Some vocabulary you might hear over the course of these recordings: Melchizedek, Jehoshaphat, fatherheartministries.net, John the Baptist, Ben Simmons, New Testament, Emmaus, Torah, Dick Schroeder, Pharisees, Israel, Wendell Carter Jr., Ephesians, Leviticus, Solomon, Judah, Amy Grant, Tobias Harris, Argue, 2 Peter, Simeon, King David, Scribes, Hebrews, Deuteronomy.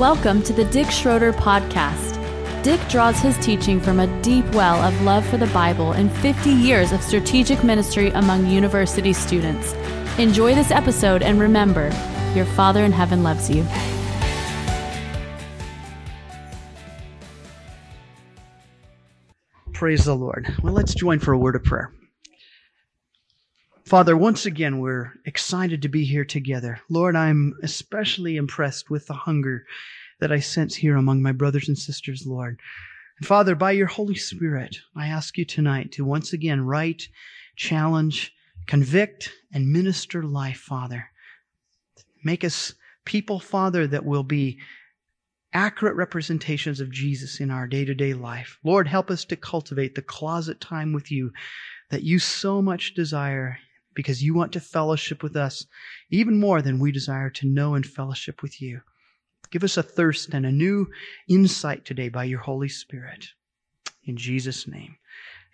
Welcome to the Dick Schroeder Podcast. Dick draws his teaching from a deep well of love for the Bible and 50 years of strategic ministry among university students. Enjoy this episode and remember, your Father in Heaven loves you. Praise the Lord. Well, let's join for a word of prayer. Father, once again, we're excited to be here together. Lord, I'm especially impressed with the hunger that I sense here among my brothers and sisters, Lord. And Father, by your Holy Spirit, I ask you tonight to once again write, challenge, convict, and minister life, Father. Make us people, Father, that will be accurate representations of Jesus in our day-to-day life. Lord, help us to cultivate the closet time with you that you so much desire, because you want to fellowship with us even more than we desire to know and fellowship with you. Give us a thirst and a new insight today by your Holy Spirit. In Jesus' name,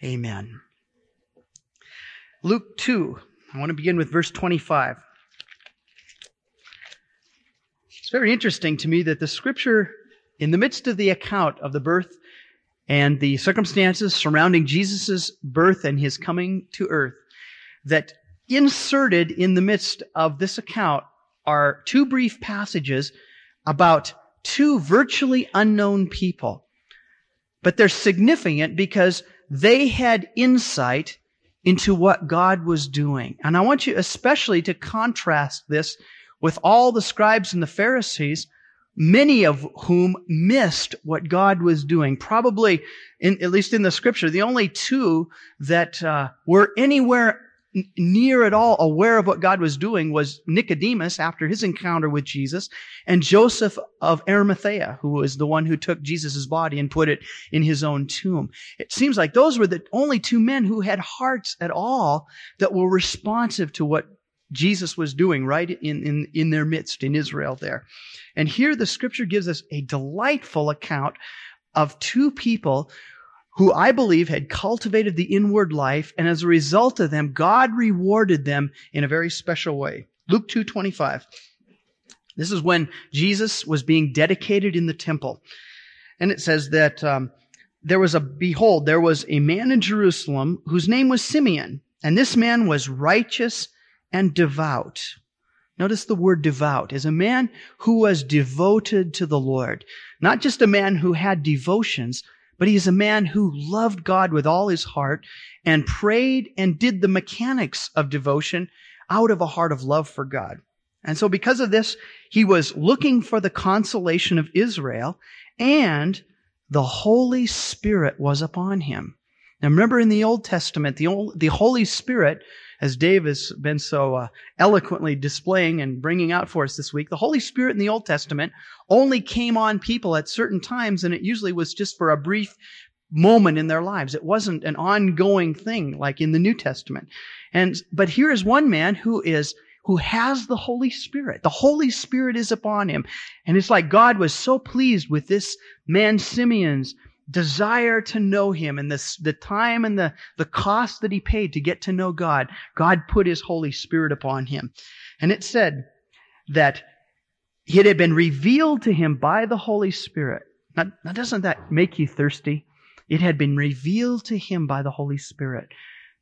amen. Luke 2, I want to begin with verse 25. It's very interesting to me that the scripture, in the midst of the account of the birth and the circumstances surrounding Jesus' birth and his coming to earth, that inserted in the midst of this account are two brief passages about two virtually unknown people. But they're significant because they had insight into what God was doing. And I want you especially to contrast this with all the scribes and the Pharisees, many of whom missed what God was doing. Probably, at least in the scripture, the only two that were anywhere near at all aware of what God was doing was Nicodemus after his encounter with Jesus, and Joseph of Arimathea, who was the one who took Jesus' body and put it in his own tomb. It seems like those were the only two men who had hearts at all that were responsive to what Jesus was doing right in their midst in Israel there. And here the scripture gives us a delightful account of two people who I believe had cultivated the inward life, and as a result of them, God rewarded them in a very special way. Luke 2:25. This is when Jesus was being dedicated in the temple. And it says that there was a man in Jerusalem whose name was Simeon, and this man was righteous and devout. Notice the word devout is a man who was devoted to the Lord. Not just a man who had devotions, but he is a man who loved God with all his heart and prayed and did the mechanics of devotion out of a heart of love for God. And so because of this, he was looking for the consolation of Israel, and the Holy Spirit was upon him. Now remember, in the Old Testament, the Holy Spirit, as Dave has been so eloquently displaying and bringing out for us this week, the Holy Spirit in the Old Testament only came on people at certain times, and it usually was just for a brief moment in their lives. It wasn't an ongoing thing like in the New Testament. But here is one man who has the Holy Spirit. The Holy Spirit is upon him. And it's like God was so pleased with this man Simeon's desire to know him, and the time and the cost that he paid to get to know God. God put his Holy Spirit upon him. And it said that it had been revealed to him by the Holy Spirit. Now doesn't that make you thirsty? It had been revealed to him by the Holy Spirit.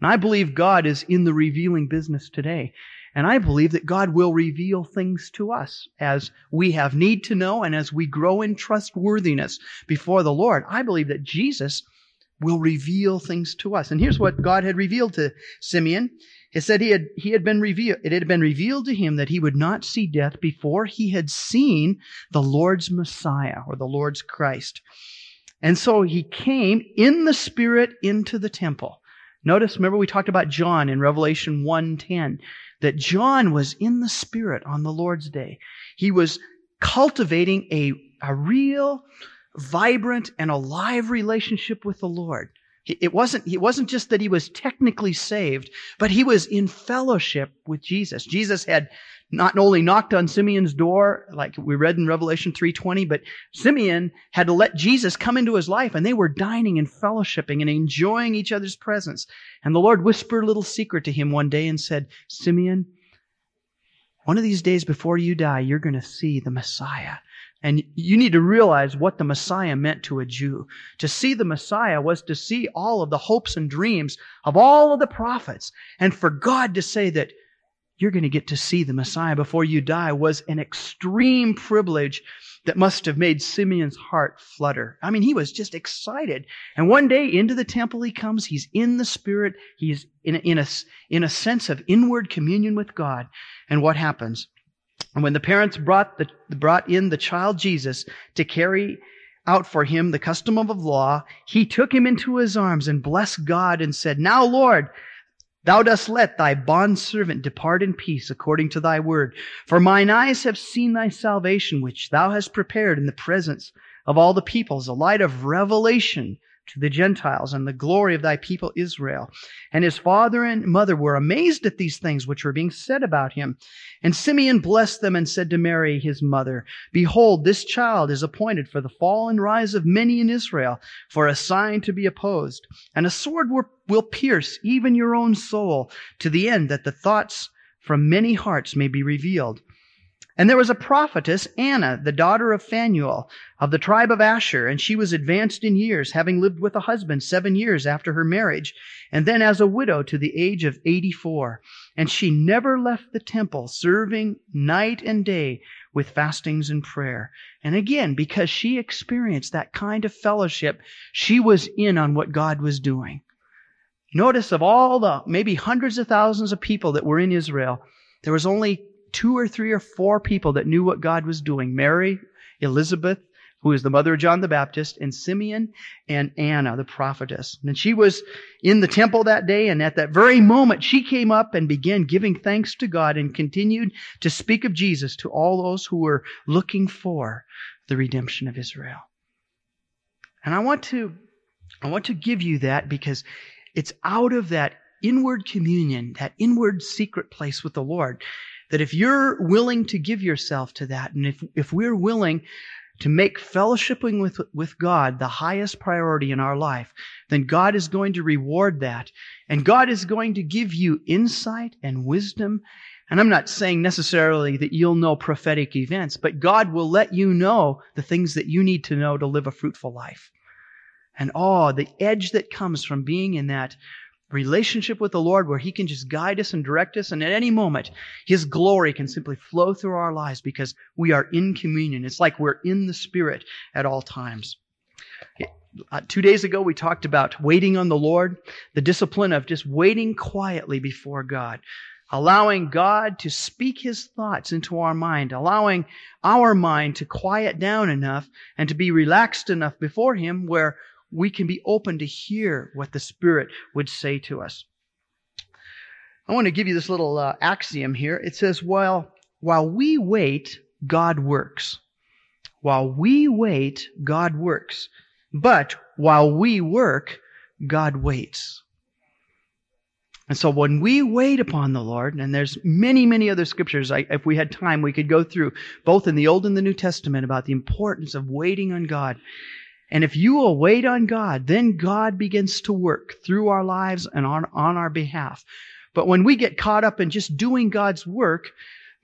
And I believe God is in the revealing business today. And I believe that God will reveal things to us as we have need to know and as we grow in trustworthiness before the Lord. I believe that Jesus will reveal things to us. And here's what God had revealed to Simeon. It said it had been revealed to him that he would not see death before he had seen the Lord's Messiah, or the Lord's Christ. And so he came in the Spirit into the temple. Notice, remember we talked about John in Revelation 1:10, that John was in the Spirit on the Lord's day. He was cultivating a real, vibrant, and alive relationship with the Lord. It wasn't just that he was technically saved, but he was in fellowship with Jesus. Jesus had not only knocked on Simeon's door, like we read in Revelation 3:20, but Simeon had to let Jesus come into his life, and they were dining and fellowshipping and enjoying each other's presence. And the Lord whispered a little secret to him one day and said, "Simeon, One of these days before you die, you're going to see the Messiah. And you need to realize what the Messiah meant to a Jew. To see the Messiah was to see all of the hopes and dreams of all of the prophets. And for God to say that you're going to get to see the Messiah before you die was an extreme privilege that must have made Simeon's heart flutter. I mean, he was just excited. And one day into the temple he comes. He's in the Spirit. He's in a sense of inward communion with God. And what happens? And when the parents brought in the child Jesus to carry out for him the custom of law, he took him into his arms and blessed God and said, "Now, Lord, thou dost let thy bondservant depart in peace according to thy word. For mine eyes have seen thy salvation, which thou hast prepared in the presence of all the peoples, a light of revelation to the Gentiles and the glory of thy people Israel." And his father and mother were amazed at these things which were being said about him. And Simeon blessed them and said to Mary, his mother, "Behold, this child is appointed for the fall and rise of many in Israel, for a sign to be opposed. And a sword will pierce even your own soul, to the end that the thoughts from many hearts may be revealed." And there was a prophetess, Anna, the daughter of Phanuel, of the tribe of Asher, and she was advanced in years, having lived with a husband 7 years after her marriage, and then as a widow to the age of 84. And she never left the temple, serving night and day with fastings and prayer. And again, because she experienced that kind of fellowship, she was in on what God was doing. Notice of all the maybe hundreds of thousands of people that were in Israel, there was only 2 or 3 or 4 people that knew what God was doing. Mary, Elizabeth, who is the mother of John the Baptist, and Simeon, and Anna, the prophetess. And she was in the temple that day, and at that very moment she came up and began giving thanks to God and continued to speak of Jesus to all those who were looking for the redemption of Israel. And I want to give you that because it's out of that inward communion, that inward secret place with the Lord, that if you're willing to give yourself to that, and if we're willing to make fellowshipping with God the highest priority in our life, then God is going to reward that. And God is going to give you insight and wisdom. And I'm not saying necessarily that you'll know prophetic events, but God will let you know the things that you need to know to live a fruitful life. And the edge that comes from being in that relationship with the Lord where He can just guide us and direct us, and at any moment His glory can simply flow through our lives because we are in communion. It's like we're in the Spirit at all times. 2 days ago we talked about waiting on the Lord, the discipline of just waiting quietly before God, allowing God to speak His thoughts into our mind, allowing our mind to quiet down enough and to be relaxed enough before Him where we can be open to hear what the Spirit would say to us. I want to give you this little axiom here. It says, while we wait, God works. While we wait, God works. But while we work, God waits. And so when we wait upon the Lord, and there's many, many other scriptures, if we had time, we could go through, both in the Old and the New Testament, about the importance of waiting on God. And if you will wait on God, then God begins to work through our lives and on our behalf. But when we get caught up in just doing God's work,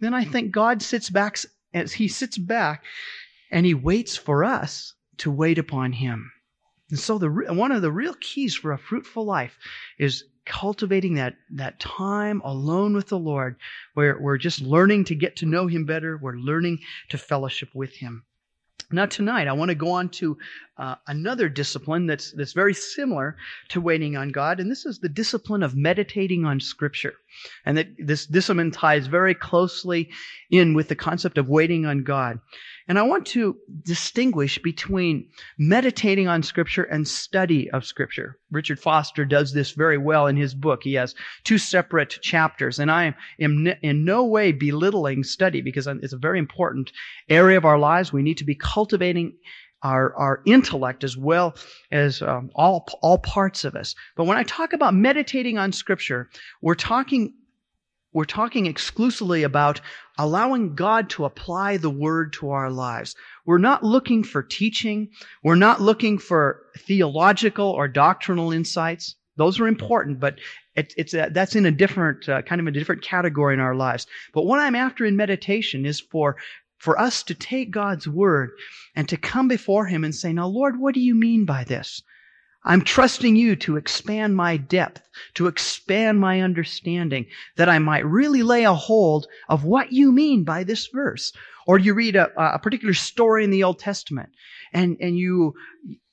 then I think God sits back and He waits for us to wait upon Him. And so one of the real keys for a fruitful life is cultivating that time alone with the Lord, where we're just learning to get to know Him better. We're learning to fellowship with Him. Now tonight, I want to go on to another discipline that's very similar to waiting on God, and this is the discipline of meditating on Scripture. And that this discipline ties very closely in with the concept of waiting on God. And I want to distinguish between meditating on Scripture and study of Scripture. Richard Foster does this very well in his book. He has 2 separate chapters, and I am in no way belittling study because it's a very important area of our lives. We need to be cultivating our intellect as well as all parts of us. But when I talk about meditating on Scripture, we're talking exclusively about allowing God to apply the Word to our lives. We're not looking for teaching. We're not looking for theological or doctrinal insights. Those are important, but That's in a different, kind of a different category in our lives. But what I'm after in meditation is for us to take God's word and to come before Him and say, now, Lord, what do you mean by this? I'm trusting you to expand my depth, to expand my understanding, that I might really lay a hold of what you mean by this verse. Or you read a particular story in the Old Testament, and you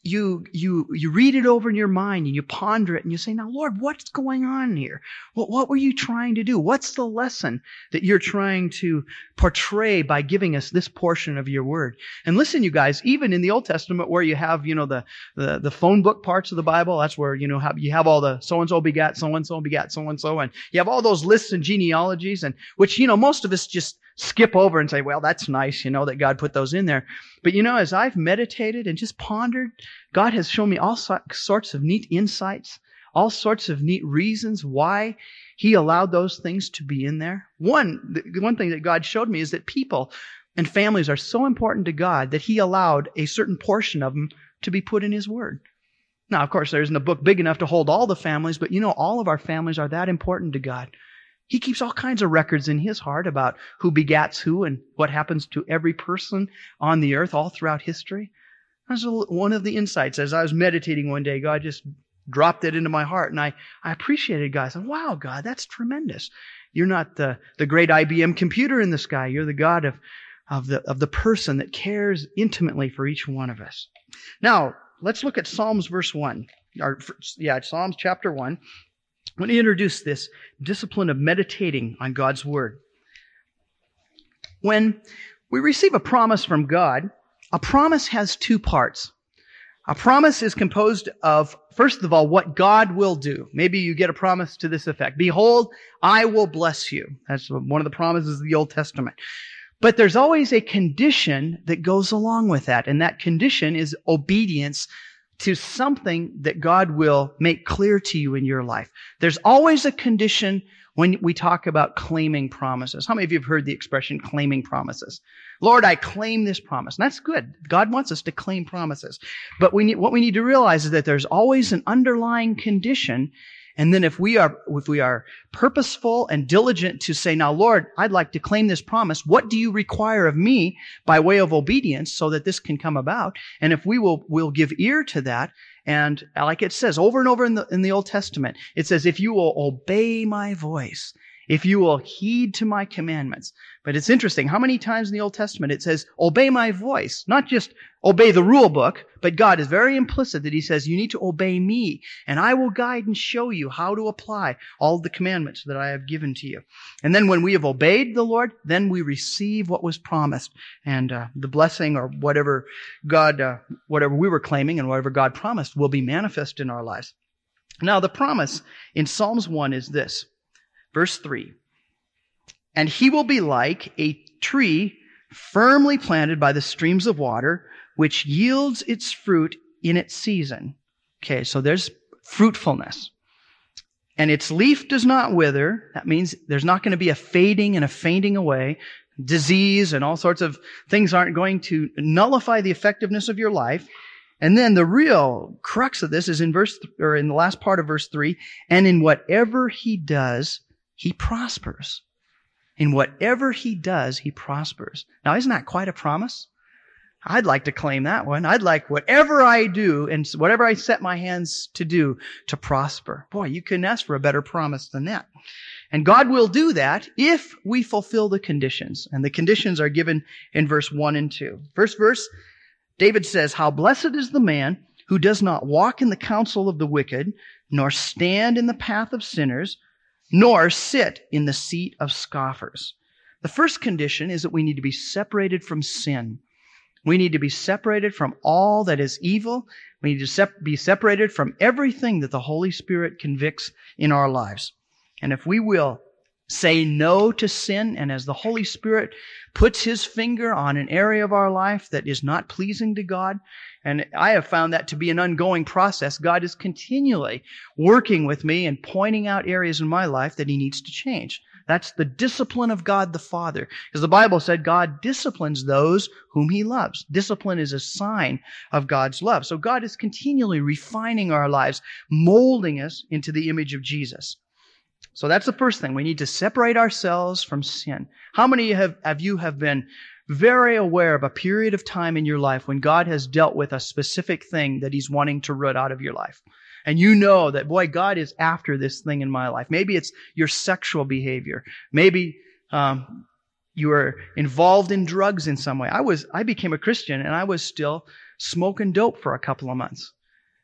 read it over in your mind and you ponder it and you say, now, Lord, what's going on here? What were you trying to do? What's the lesson that you're trying to portray by giving us this portion of your word? And listen, you guys, even in the Old Testament where you have, the phone book parts of the Bible, that's where, you have all the so-and-so begat so-and-so begat so-and-so, and you have all those lists and genealogies, and which, most of us just skip over and say, well, that's nice, that God put those in there. But, as I've meditated and just pondered, God has shown me all sorts of neat insights, all sorts of neat reasons why He allowed those things to be in there. The one thing that God showed me is that people and families are so important to God that He allowed a certain portion of them to be put in His word. Now, of course, there isn't a book big enough to hold all the families, but, all of our families are that important to God. He keeps all kinds of records in His heart about who begats who and what happens to every person on the earth all throughout history. That was one of the insights. As I was meditating one day, God just dropped it into my heart, and I appreciated God. I said, wow, God, that's tremendous. You're not the great IBM computer in the sky. You're the God of the person that cares intimately for each one of us. Now, let's look at Psalms verse 1. Psalms chapter 1. I'm going to introduce this discipline of meditating on God's word. When we receive a promise from God, a promise has two parts. A promise is composed of, first of all, what God will do. Maybe you get a promise to this effect. Behold, I will bless you. That's one of the promises of the Old Testament. But there's always a condition that goes along with that, and that condition is obedience to something that God will make clear to you in your life. There's always a condition when we talk about claiming promises. How many of you have heard the expression claiming promises? Lord, I claim this promise. And that's good. God wants us to claim promises. But what we need to realize is that there's always an underlying condition. And then if we are purposeful and diligent to say, now, Lord, I'd like to claim this promise. What do you require of me by way of obedience so that this can come about? And if we'll give ear to that. And like it says over and over in the Old Testament, it says, if you will obey my voice, if you will heed to my commandments. But it's interesting how many times in the Old Testament it says, obey my voice, not just obey the rule book, but God is very implicit that He says, you need to obey me, and I will guide and show you how to apply all the commandments that I have given to you. And then when we have obeyed the Lord, then we receive what was promised, and the blessing or whatever God, whatever we were claiming and whatever God promised will be manifest in our lives. Now, the promise in Psalms 1 is this. Verse 3, and he will be like a tree firmly planted by the streams of water, which yields its fruit in its season. Okay, so there's fruitfulness. And its leaf does not wither. That means there's not going to be a fading and a fainting away. Disease and all sorts of things aren't going to nullify the effectiveness of your life. And then the real crux of this is in the last part of verse 3, and in whatever he does, he prospers. In whatever he does, he prospers. Now, isn't that quite a promise? I'd like to claim that one. I'd like whatever I do and whatever I set my hands to do to prosper. Boy, you couldn't ask for a better promise than that. And God will do that if we fulfill the conditions. And the conditions are given in verse 1 and 2. First verse, David says, how blessed is the man who does not walk in the counsel of the wicked, nor stand in the path of sinners, nor sit in the seat of scoffers. The first condition is that we need to be separated from sin. We need to be separated from all that is evil. We need to be separated from everything that the Holy Spirit convicts in our lives. And if we will say no to sin, and as the Holy Spirit puts His finger on an area of our life that is not pleasing to God, and I have found that to be an ongoing process. God is continually working with me and pointing out areas in my life that He needs to change. That's the discipline of God the Father. Because the Bible said God disciplines those whom He loves. Discipline is a sign of God's love. So God is continually refining our lives, molding us into the image of Jesus. So that's the first thing. We need to separate ourselves from sin. How many of you have been very aware of a period of time in your life when God has dealt with a specific thing that he's wanting to root out of your life? And you know that, boy, God is after this thing in my life. Maybe it's your sexual behavior. Maybe you were involved in drugs in some way. I became a Christian and I was still smoking dope for a couple of months.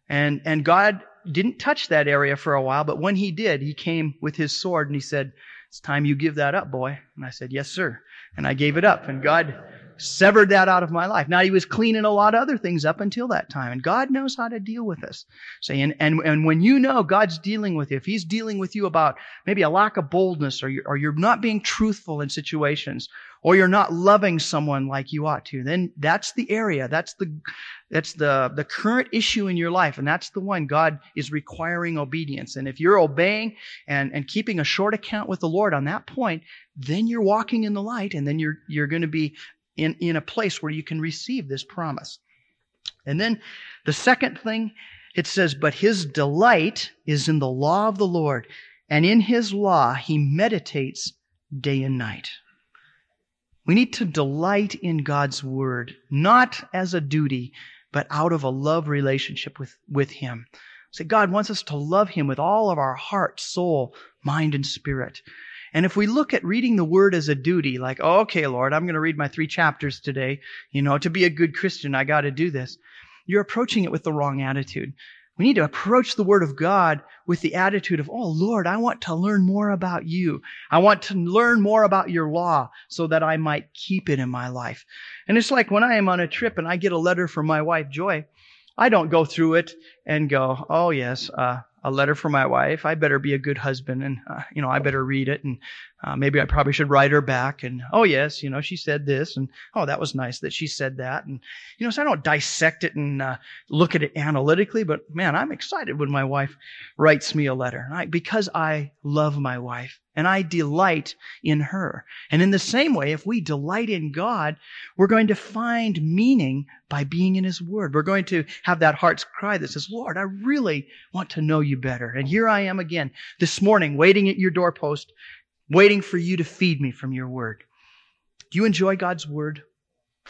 And God didn't touch that area for a while, but when he did, he came with his sword and he said, "It's time you give that up, boy." And I said, "Yes, sir." And I gave it up. And God severed that out of my life. Now, he was cleaning a lot of other things up until that time. And God knows how to deal with us. So, and when you know God's dealing with you, if he's dealing with you about maybe a lack of boldness, or you're not being truthful in situations, or you're not loving someone like you ought to, then that's the area. That's the current issue in your life. And that's the one God is requiring obedience. And if you're obeying and keeping a short account with the Lord on that point, then you're walking in the light, and then you're going to be in a place where you can receive this promise. And then the second thing, it says, "But his delight is in the law of the Lord, and in his law he meditates day and night." We need to delight in God's word, not as a duty, but out of a love relationship with him. So God wants us to love him with all of our heart, soul, mind, and spirit. And if we look at reading the word as a duty, like, "Oh, okay, Lord, I'm going to read my 3 chapters today. You know, to be a good Christian, I got to do this," you're approaching it with the wrong attitude. We need to approach the word of God with the attitude of, "Oh, Lord, I want to learn more about you. I want to learn more about your law so that I might keep it in my life." And it's like when I am on a trip and I get a letter from my wife, Joy, I don't go through it and go, "Oh, yes, a letter from my wife. I better be a good husband, and I better read it, and maybe I probably should write her back. And oh yes, she said this, and oh, that was nice that she said that." And so I don't dissect it and look at it analytically. But man, I'm excited when my wife writes me a letter, because I love my wife and I delight in her. And in the same way, if we delight in God, we're going to find meaning by being in his word. We're going to have that heart's cry that says, "Lord, I really want to know you better. And here I am again this morning, waiting at your doorpost, waiting for you to feed me from your word." Do you enjoy God's word?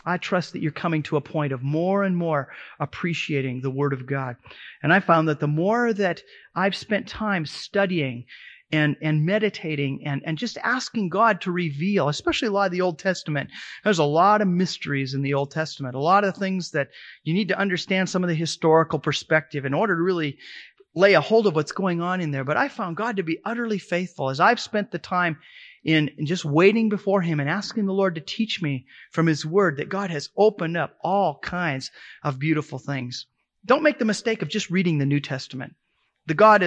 I trust that you're coming to a point of more and more appreciating the word of God. And I found that the more that I've spent time studying and meditating and just asking God to reveal, especially a lot of the Old Testament. There's a lot of mysteries in the Old Testament, a lot of things that you need to understand some of the historical perspective in order to really lay a hold of what's going on in there. But I found God to be utterly faithful as I've spent the time in just waiting before him and asking the Lord to teach me from his word, that God has opened up all kinds of beautiful things. Don't make the mistake of just reading the New Testament. The God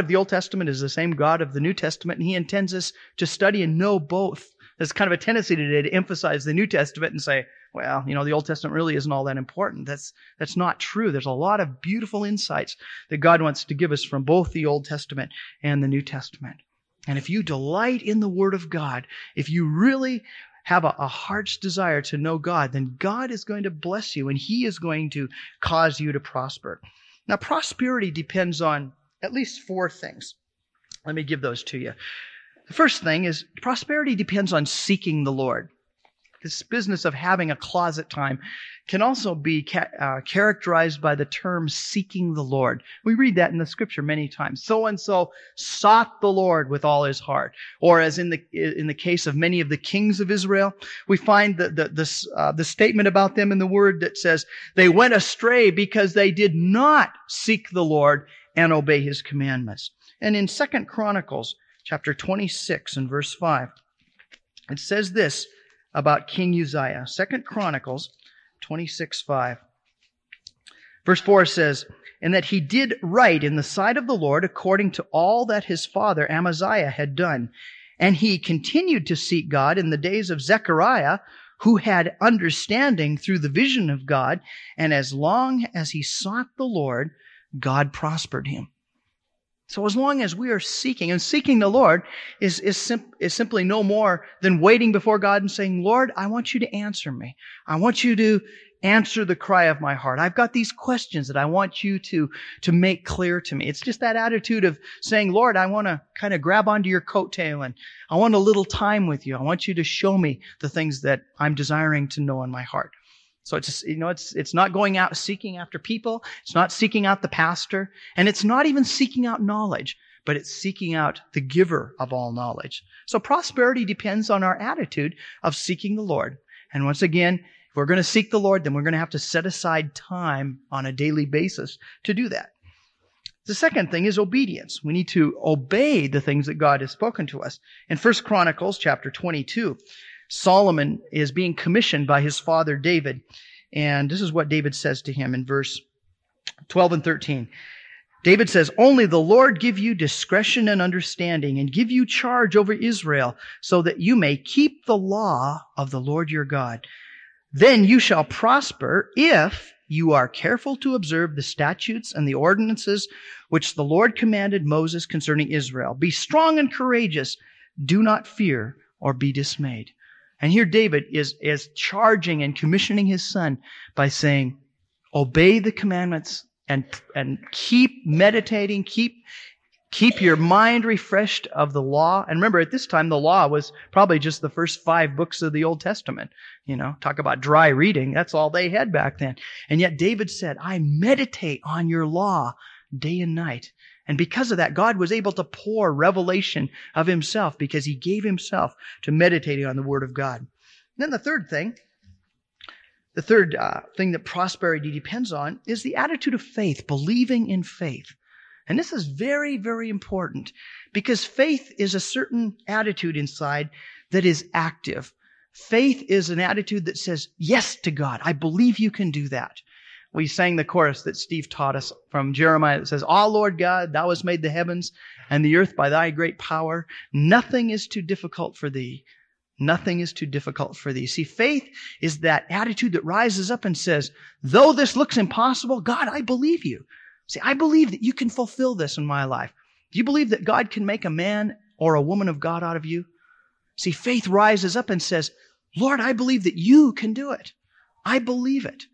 of the Old Testament is the same God of the New Testament, and he intends us to study and know both. There's kind of a tendency today to emphasize the New Testament and say, "Well, the Old Testament really isn't all that important." That's not true. There's a lot of beautiful insights that God wants to give us from both the Old Testament and the New Testament. And if you delight in the Word of God, if you really have a heart's desire to know God, then God is going to bless you, and he is going to cause you to prosper. Now, prosperity depends on at least 4 things. Let me give those to you. The first thing is prosperity depends on seeking the Lord. This business of having a closet time can also be characterized by the term seeking the Lord. We read that in the scripture many times. So-and-so sought the Lord with all his heart. Or as in the case of many of the kings of Israel, we find the statement about them in the word that says, "They went astray because they did not seek the Lord and obey his commandments." And in 2 Chronicles chapter 26 and verse 5, it says this about King Uzziah. 2 Chronicles 26:5. Verse 4 says, "And that he did right in the sight of the Lord according to all that his father Amaziah had done. And he continued to seek God in the days of Zechariah, who had understanding through the vision of God. And as long as he sought the Lord, God prospered him." So as long as we are seeking, and seeking the Lord is simply no more than waiting before God and saying, Lord, I want you to answer me. I want you to answer the cry of my heart. I've got these questions that I want you to make clear to me. It's just that attitude of saying, Lord, I want to kind of grab onto your coattail and I want a little time with you. I want you to show me the things that I'm desiring to know in my heart. So it's, you know, it's not going out seeking after people. It's not seeking out the pastor. And it's not even seeking out knowledge, but it's seeking out the giver of all knowledge. So prosperity depends on our attitude of seeking the Lord. And once again, if we're going to seek the Lord, then we're going to have to set aside time on a daily basis to do that. The second thing is obedience. We need to obey the things that God has spoken to us. In 1 Chronicles chapter 22, Solomon is being commissioned by his father David. And this is what David says to him in verse 12 and 13. David says, only the Lord give you discretion and understanding and give you charge over Israel so that you may keep the law of the Lord your God. Then you shall prosper if you are careful to observe the statutes and the ordinances which the Lord commanded Moses concerning Israel. Be strong and courageous. Do not fear or be dismayed. And here David is charging and commissioning his son by saying, obey the commandments and keep meditating, keep your mind refreshed of the law. And remember, at this time, the law was probably just the first 5 books of the Old Testament. You know, talk about dry reading. That's all they had back then. And yet David said, I meditate on your law day and night. And because of that, God was able to pour revelation of himself because he gave himself to meditating on the word of God. And then the third thing that prosperity depends on is the attitude of faith, believing in faith. And this is very, very important because faith is a certain attitude inside that is active. Faith is an attitude that says, yes to God, I believe you can do that. We sang the chorus that Steve taught us from Jeremiah that says, Ah, Lord God, thou hast made the heavens and the earth by thy great power. Nothing is too difficult for thee. Nothing is too difficult for thee. See, faith is that attitude that rises up and says, though this looks impossible, God, I believe you. See, I believe that you can fulfill this in my life. Do you believe that God can make a man or a woman of God out of you? See, faith rises up and says, Lord, I believe that you can do it. I believe it.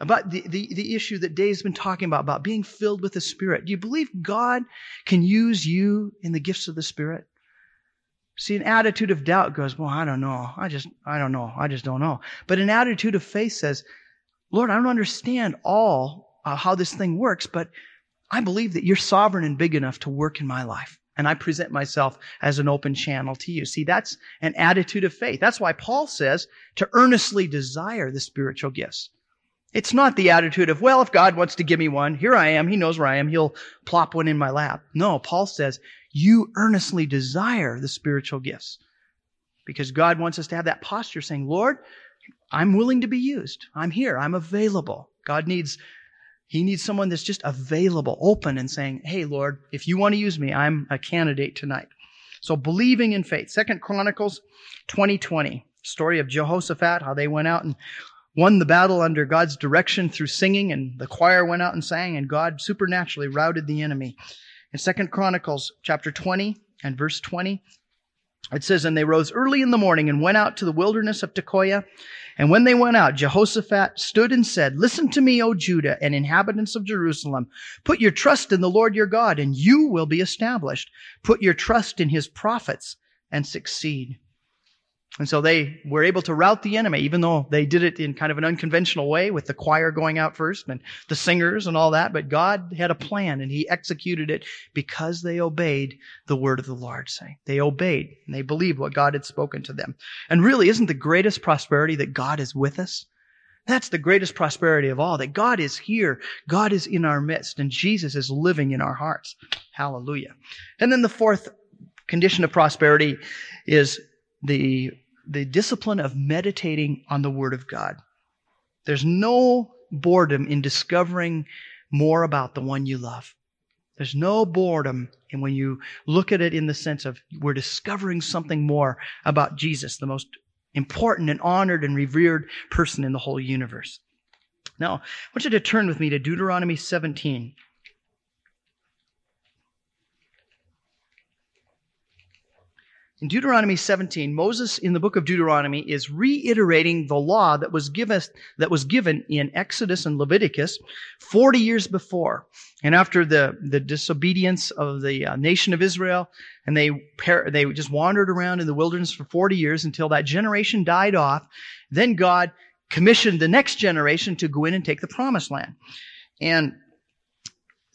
About the issue that Dave's been talking about being filled with the Spirit. Do you believe God can use you in the gifts of the Spirit? See, an attitude of doubt goes, well, I don't know. I just don't know. But an attitude of faith says, Lord, I don't understand all how this thing works, but I believe that you're sovereign and big enough to work in my life. And I present myself as an open channel to you. See, that's an attitude of faith. That's why Paul says to earnestly desire the spiritual gifts. It's not the attitude of, well, if God wants to give me one, here I am, he knows where I am, he'll plop one in my lap. No, Paul says, you earnestly desire the spiritual gifts because God wants us to have that posture saying, Lord, I'm willing to be used. I'm here. I'm available. He needs someone that's just available, open and saying, hey, Lord, if you want to use me, I'm a candidate tonight. So believing in faith. 2 Chronicles 20:20, story of Jehoshaphat, how they went out and won the battle under God's direction through singing, and the choir went out and sang, and God supernaturally routed the enemy. In 2 Chronicles chapter 20 and verse 20, it says, And they rose early in the morning and went out to the wilderness of Tekoa. And when they went out, Jehoshaphat stood and said, Listen to me, O Judah and inhabitants of Jerusalem. Put your trust in the Lord your God, and you will be established. Put your trust in his prophets and succeed. And so they were able to rout the enemy, even though they did it in kind of an unconventional way with the choir going out first and the singers and all that. But God had a plan and he executed it because they obeyed the word of the Lord. They obeyed and they believed what God had spoken to them. And really, isn't the greatest prosperity that God is with us? That's the greatest prosperity of all, that God is here. God is in our midst and Jesus is living in our hearts. Hallelujah. And then the fourth condition of prosperity is the discipline of meditating on the Word of God. There's no boredom in discovering more about the one you love. There's no boredom in when you look at it in the sense of we're discovering something more about Jesus, the most important and honored and revered person in the whole universe. Now, I want you to turn with me to Deuteronomy 17. In Deuteronomy 17, Moses in the book of Deuteronomy is reiterating the law that was given in Exodus and Leviticus 40 years before. And after the disobedience of the nation of Israel, and they just wandered around in the wilderness for 40 years until that generation died off, then God commissioned the next generation to go in and take the promised land. And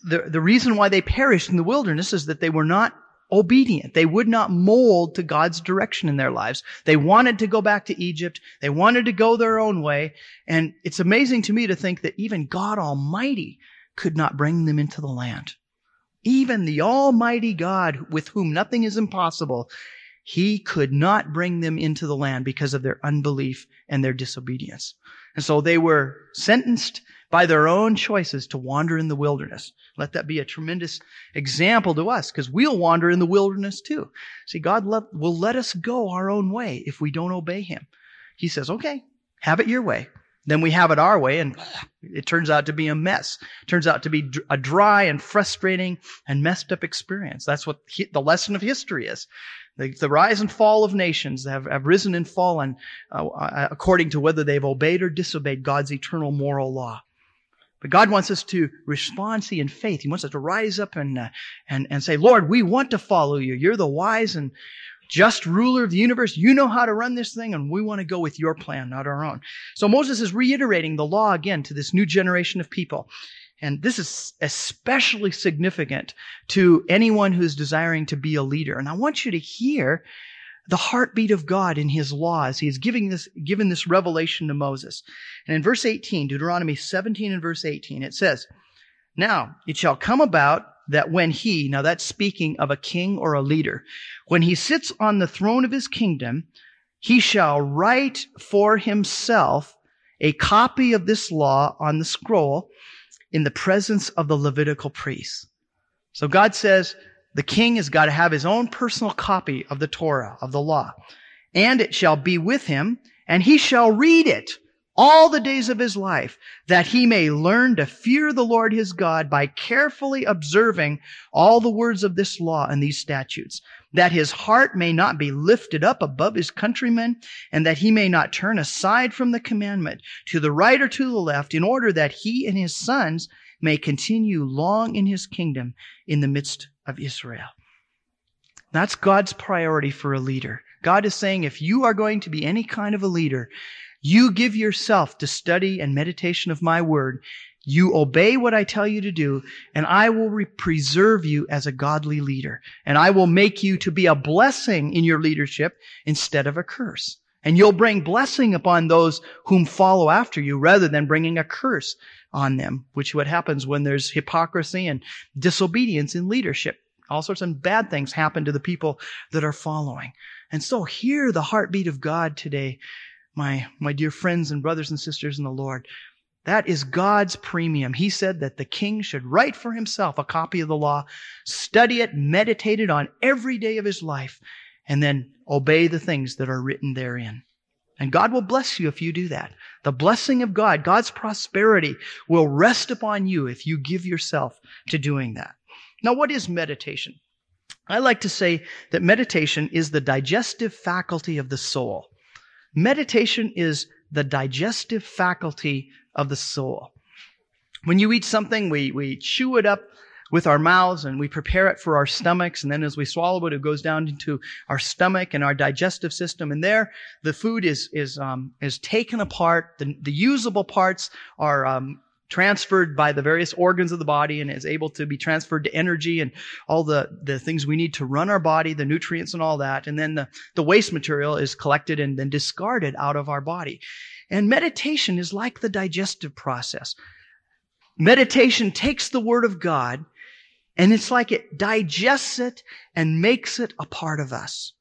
the reason why they perished in the wilderness is that they were not obedient. They would not mold to God's direction in their lives. They wanted to go back to Egypt. They wanted to go their own way. And it's amazing to me to think that even God Almighty could not bring them into the land. Even the Almighty God, with whom nothing is impossible, He could not bring them into the land because of their unbelief and their disobedience. And so they were sentenced by their own choices to wander in the wilderness. Let that be a tremendous example to us, because we'll wander in the wilderness too. See, God will let us go our own way if we don't obey Him. He says, okay, have it your way. Then we have it our way, and it turns out to be a mess. It turns out to be a dry and frustrating and messed up experience. That's what the lesson of history is. The rise and fall of nations have risen and fallen according to whether they've obeyed or disobeyed God's eternal moral law. But God wants us to respond to in faith. He wants us to rise up and say, Lord, we want to follow you. You're the wise and just ruler of the universe. You know how to run this thing, and we want to go with your plan, not our own. So Moses is reiterating the law again to this new generation of people. And this is especially significant to anyone who's desiring to be a leader. And I want you to hear the heartbeat of God in His laws. He is given this revelation to Moses. And in verse 18, Deuteronomy 17 and verse 18, it says, Now it shall come about that when he, now that's speaking of a king or a leader, when he sits on the throne of his kingdom, he shall write for himself a copy of this law on the scroll in the presence of the Levitical priests. So God says, the king has got to have his own personal copy of the Torah, of the law. And it shall be with him, and he shall read it all the days of his life, that he may learn to fear the Lord his God by carefully observing all the words of this law and these statutes, that his heart may not be lifted up above his countrymen, and that he may not turn aside from the commandment to the right or to the left, in order that he and his sons may continue long in his kingdom in the midst of Israel. That's God's priority for a leader. God is saying, if you are going to be any kind of a leader, you give yourself to study and meditation of my word. You obey what I tell you to do, and I will preserve you as a godly leader. And I will make you to be a blessing in your leadership instead of a curse. And you'll bring blessing upon those whom follow after you rather than bringing a curse on them, which is what happens when there's hypocrisy and disobedience in leadership. All sorts of bad things happen to the people that are following. And so hear the heartbeat of God today, my dear friends and brothers and sisters in the Lord. That is God's premium. He said that the king should write for himself a copy of the law, study it, meditate it on every day of his life, and then obey the things that are written therein. And God will bless you if you do that. The blessing of God, God's prosperity, will rest upon you if you give yourself to doing that. Now, what is meditation? I like to say that meditation is the digestive faculty of the soul. Meditation is the digestive faculty of the soul. When you eat something, we chew it up with our mouths, and we prepare it for our stomachs, and then as we swallow it, it goes down into our stomach and our digestive system, and there the food is taken apart. The usable parts are transferred by the various organs of the body, and is able to be transferred to energy and all the things we need to run our body, the nutrients and all that, and then the waste material is collected and then discarded out of our body. And meditation is like the digestive process. Meditation takes the Word of God, and it's like it digests it and makes it a part of us.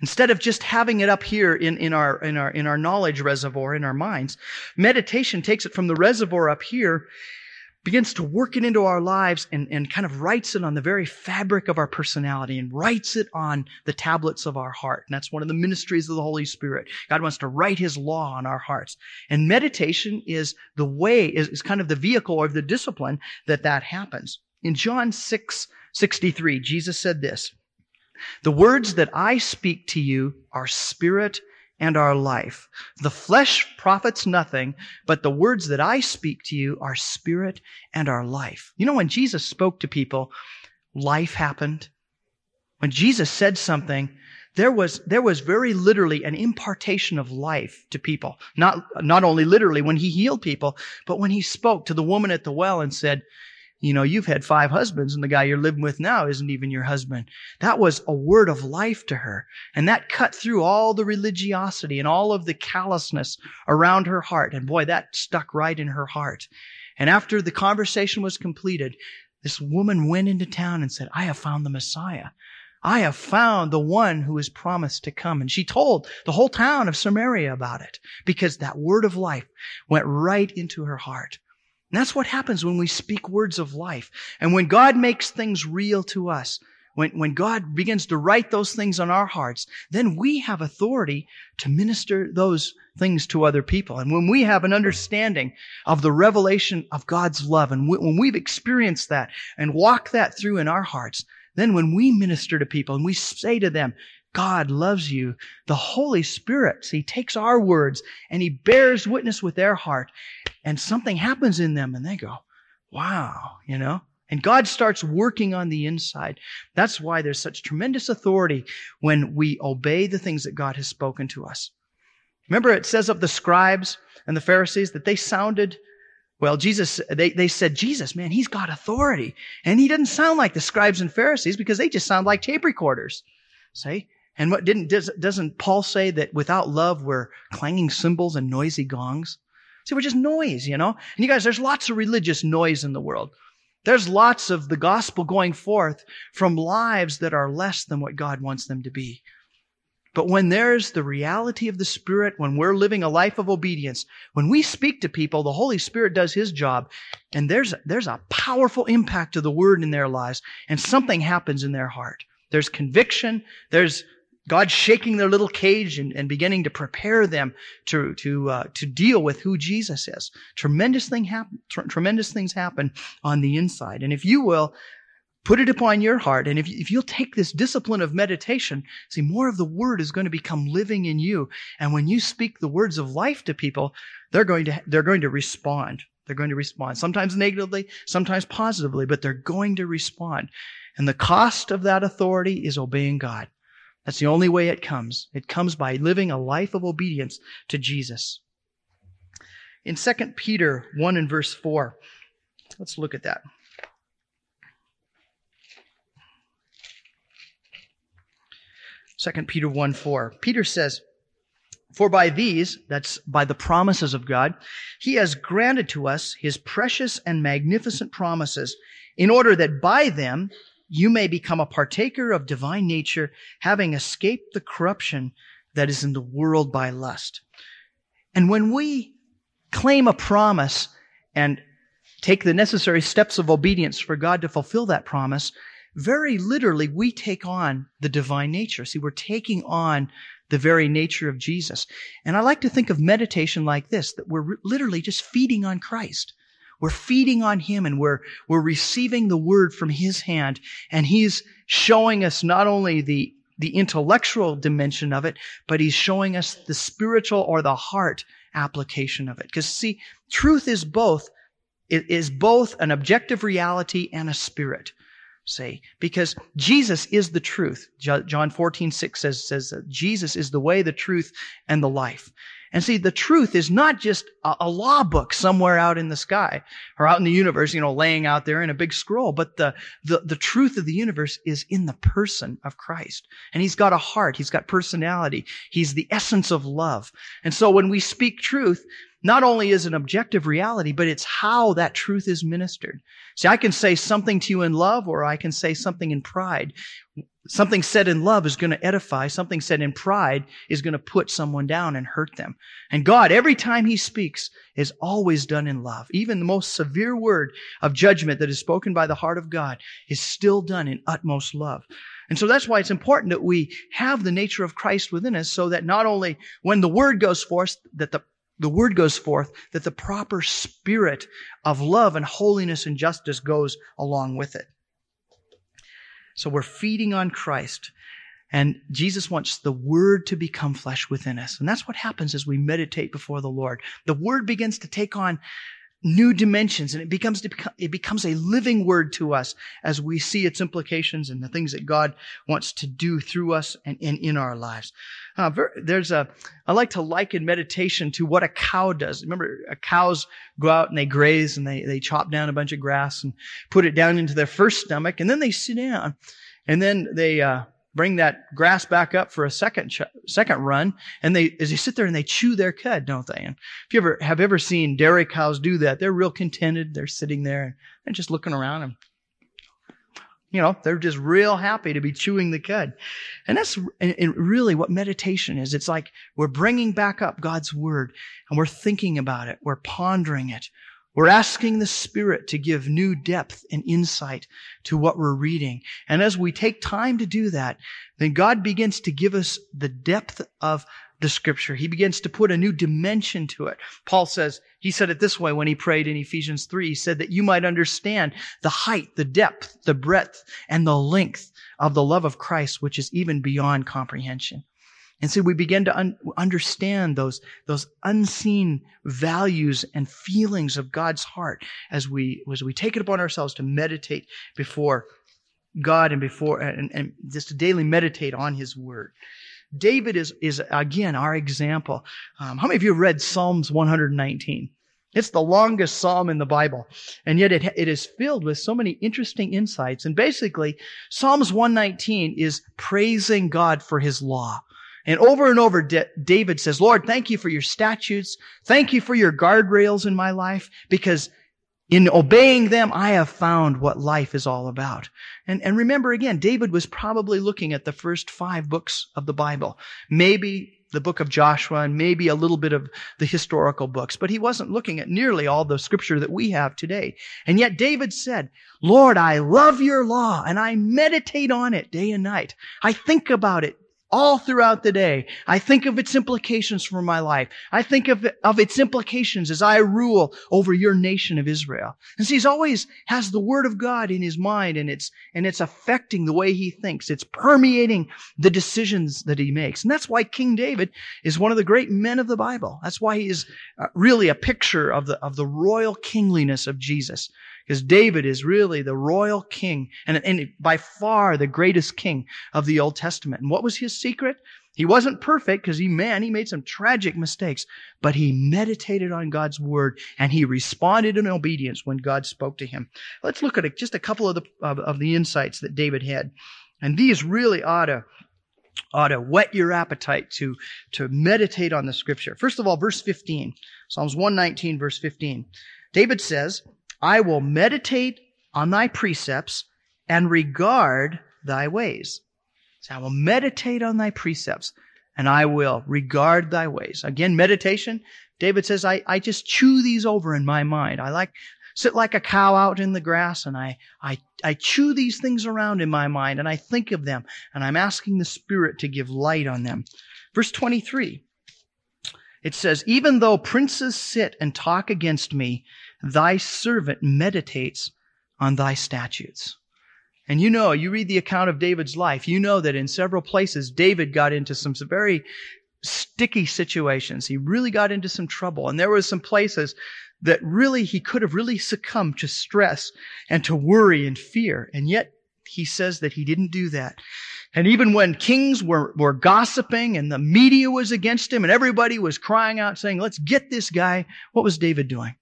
Instead of just having it up here in our knowledge reservoir, in our minds, meditation takes it from the reservoir up here, begins to work it into our lives, and kind of writes it on the very fabric of our personality, and writes it on the tablets of our heart. And that's one of the ministries of the Holy Spirit. God wants to write His law on our hearts. And meditation is the way, is kind of the vehicle or the discipline that happens. In John 6:63, Jesus said this, The words that I speak to you are spirit and are life. The flesh profits nothing, but the words that I speak to you are spirit and are life. You know, when Jesus spoke to people, life happened. When Jesus said something, there was very literally an impartation of life to people. Not only literally when he healed people, but when he spoke to the woman at the well and said, you know, you've had 5 husbands and the guy you're living with now isn't even your husband. That was a word of life to her. And that cut through all the religiosity and all of the callousness around her heart. And boy, that stuck right in her heart. And after the conversation was completed, this woman went into town and said, I have found the Messiah. I have found the one who is promised to come. And she told the whole town of Samaria about it because that word of life went right into her heart. And that's what happens when we speak words of life. And when God makes things real to us, when God begins to write those things on our hearts, then we have authority to minister those things to other people. And when we have an understanding of the revelation of God's love, and when we've experienced that and walk that through in our hearts, then when we minister to people and we say to them, God loves you, the Holy Spirit, he takes our words and he bears witness with their heart, and something happens in them and they go, wow, you know, and God starts working on the inside. That's why there's such tremendous authority when we obey the things that God has spoken to us. Remember, it says of the scribes and the Pharisees that they sounded, well, Jesus, they said, Jesus, man, he's got authority. And he doesn't sound like the scribes and Pharisees because they just sound like tape recorders. See? And what doesn't Paul say that without love we're clanging cymbals and noisy gongs? See, we're just noise, you know? And you guys, there's lots of religious noise in the world. There's lots of the gospel going forth from lives that are less than what God wants them to be. But when there's the reality of the Spirit, when we're living a life of obedience, when we speak to people, the Holy Spirit does his job, and there's a powerful impact of the word in their lives, and something happens in their heart. There's conviction, there's God shaking their little cage and beginning to prepare them to deal with who Jesus is. Tremendous things happen on the inside. And if you will, put it upon your heart. And if you'll take this discipline of meditation, see, more of the word is going to become living in you. And when you speak the words of life to people, they're going to respond. They're going to respond, sometimes negatively, sometimes positively, but they're going to respond. And the cost of that authority is obeying God. That's the only way it comes. It comes by living a life of obedience to Jesus. In 2 Peter 1 and verse 4, let's look at that. Second Peter 1:4. Peter says, for by these, that's by the promises of God, he has granted to us his precious and magnificent promises, in order that by them you may become a partaker of divine nature, having escaped the corruption that is in the world by lust. And when we claim a promise and take the necessary steps of obedience for God to fulfill that promise, very literally, we take on the divine nature. See, we're taking on the very nature of Jesus. And I like to think of meditation like this, that we're literally just feeding on Christ. We're feeding on him, and we're receiving the word from his hand. And he's showing us not only the intellectual dimension of it, but he's showing us the spiritual or the heart application of it. Because see, truth is both. It is both an objective reality and a spirit. See, because Jesus is the truth. John 14:6 says that Jesus is the way, the truth, and the life. And see, the truth is not just a law book somewhere out in the sky or out in the universe, you know, laying out there in a big scroll. But the truth of the universe is in the person of Christ. And he's got a heart. He's got personality. He's the essence of love. And so when we speak truth, not only is an objective reality, but it's how that truth is ministered. See, I can say something to you in love, or I can say something in pride. Something said in love is going to edify. Something said in pride is going to put someone down and hurt them. And God, every time he speaks, is always done in love. Even the most severe word of judgment that is spoken by the heart of God is still done in utmost love. And so that's why it's important that we have the nature of Christ within us, so that not only when the word goes forth, that the word goes forth, that the proper spirit of love and holiness and justice goes along with it. So we're feeding on Christ. And Jesus wants the Word to become flesh within us. And that's what happens as we meditate before the Lord. The Word begins to take on new dimensions, and it becomes a living Word to us as we see its implications and the things that God wants to do through us and in our lives. I like to liken meditation to what a cow does. Remember, cows go out and they graze and they chop down a bunch of grass and put it down into their first stomach, and then they sit down, and then they, bring that grass back up for a second run, and as they sit there and they chew their cud, don't they? And if you ever seen dairy cows do that, they're real contented. They're sitting there and they're just looking around, and they're just real happy to be chewing the cud. And that's really what meditation is. It's like we're bringing back up God's Word and we're thinking about it. We're pondering it. We're asking the Spirit to give new depth and insight to what we're reading. And as we take time to do that, then God begins to give us the depth of the Scripture. He begins to put a new dimension to it. Paul says, he said it this way when he prayed in Ephesians 3, he said that you might understand the height, the depth, the breadth, and the length of the love of Christ, which is even beyond comprehension. And so we begin to understand those unseen values and feelings of God's heart as we take it upon ourselves to meditate before God and just to daily meditate on His Word. David is again our example. How many of you have read Psalms 119? It's the longest psalm in the Bible, and yet it is filled with so many interesting insights. And basically, Psalms 119 is praising God for His law. And over, David says, Lord, thank you for your statutes. Thank you for your guardrails in my life, because in obeying them, I have found what life is all about. And remember again, David was probably looking at the first 5 books of the Bible, maybe the book of Joshua and maybe a little bit of the historical books, but he wasn't looking at nearly all the Scripture that we have today. And yet David said, Lord, I love your law and I meditate on it day and night. I think about it all throughout the day. I think of its implications for my life. I think of its implications as I rule over your nation of Israel. And so he's always has the Word of God in his mind, and it's affecting the way he thinks. It's permeating the decisions that he makes. And that's why King David is one of the great men of the Bible. That's why he is really a picture of the royal kingliness of Jesus. Because David is really the royal king and by far the greatest king of the Old Testament. And what was his secret? He wasn't perfect, because he made some tragic mistakes, but he meditated on God's Word and he responded in obedience when God spoke to him. Let's look at just a couple of the insights that David had. And these really ought to whet your appetite to meditate on the Scripture. First of all, verse 15, Psalms 119, verse 15. David says, I will meditate on thy precepts and regard thy ways. So I will meditate on thy precepts and I will regard thy ways. Again, meditation. David says, I just chew these over in my mind. I sit like a cow out in the grass, and I chew these things around in my mind, and I think of them, and I'm asking the Spirit to give light on them. Verse 23. It says, even though princes sit and talk against me, thy servant meditates on thy statutes. And you read the account of David's life, that in several places, David got into some very sticky situations. He really got into some trouble. And there were some places that really, he could have really succumbed to stress and to worry and fear. And yet, he says that he didn't do that. And even when kings were gossiping and the media was against him and everybody was crying out saying, let's get this guy, what was David doing?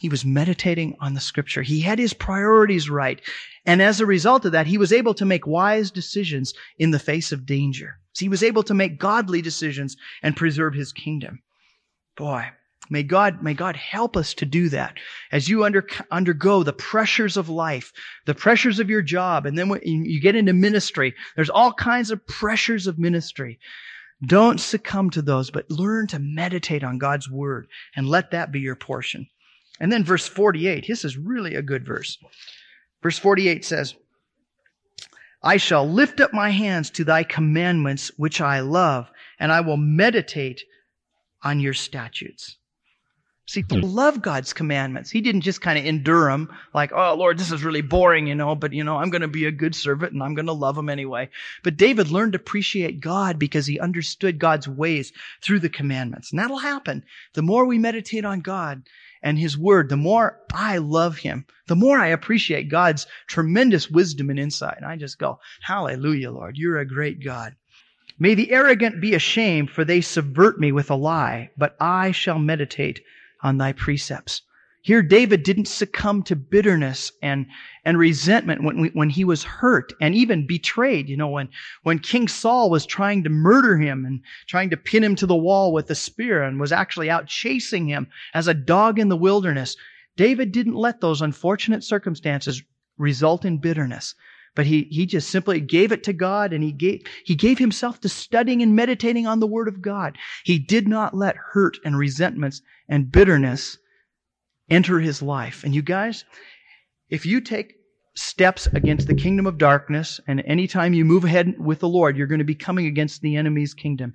He was meditating on the Scripture. He had his priorities right. And as a result of that, he was able to make wise decisions in the face of danger. So he was able to make godly decisions and preserve his kingdom. Boy, may God help us to do that as you undergo the pressures of life, the pressures of your job. And then when you get into ministry, there's all kinds of pressures of ministry. Don't succumb to those, but learn to meditate on God's Word and let that be your portion. And then verse 48, this is really a good verse. Verse 48 says, I shall lift up my hands to thy commandments, which I love, and I will meditate on your statutes. See, Paul loved God's commandments. He didn't just kind of endure them like, oh, Lord, this is really boring, but, I'm going to be a good servant and I'm going to love him anyway. But David learned to appreciate God because he understood God's ways through the commandments. And that'll happen. The more we meditate on God and his word, the more I love him, the more I appreciate God's tremendous wisdom and insight. And I just go, hallelujah, Lord, you're a great God. May the arrogant be ashamed, for they subvert me with a lie, but I shall meditate on thy precepts. Here, David didn't succumb to bitterness and resentment when he was hurt and even betrayed. When King Saul was trying to murder him and trying to pin him to the wall with a spear and was actually out chasing him as a dog in the wilderness, David didn't let those unfortunate circumstances result in bitterness. But he just simply gave it to God, and he gave himself to studying and meditating on the Word of God. He did not let hurt and resentments and bitterness enter his life. And you guys, if you take steps against the kingdom of darkness, and anytime you move ahead with the Lord, you're going to be coming against the enemy's kingdom.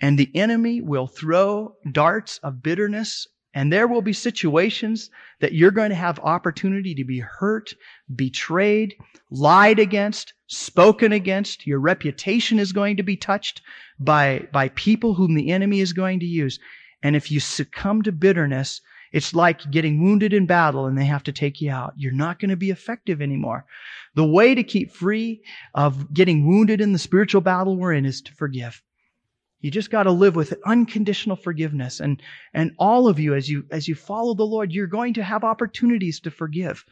And the enemy will throw darts of bitterness, and there will be situations that you're going to have opportunity to be hurt, betrayed, lied against, spoken against. Your reputation is going to be touched by people whom the enemy is going to use. And if you succumb to bitterness, it's like getting wounded in battle and they have to take you out. You're not going to be effective anymore. The way to keep free of getting wounded in the spiritual battle we're in is to forgive. You just got to live with unconditional forgiveness. And all of you, as you follow the Lord, you're going to have opportunities to forgive.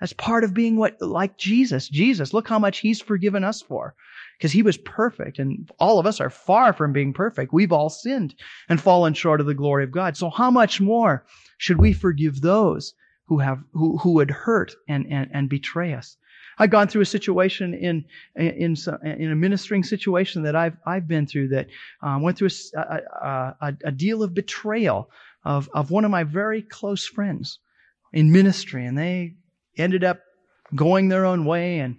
That's part of being like Jesus. Jesus, look how much he's forgiven us for, because he was perfect. And all of us are far from being perfect. We've all sinned and fallen short of the glory of God. So how much more should we forgive those who would hurt and betray us? I've gone through a situation in a ministering situation that I've been through that went through a deal of betrayal of one of my very close friends in ministry, and they ended up going their own way, and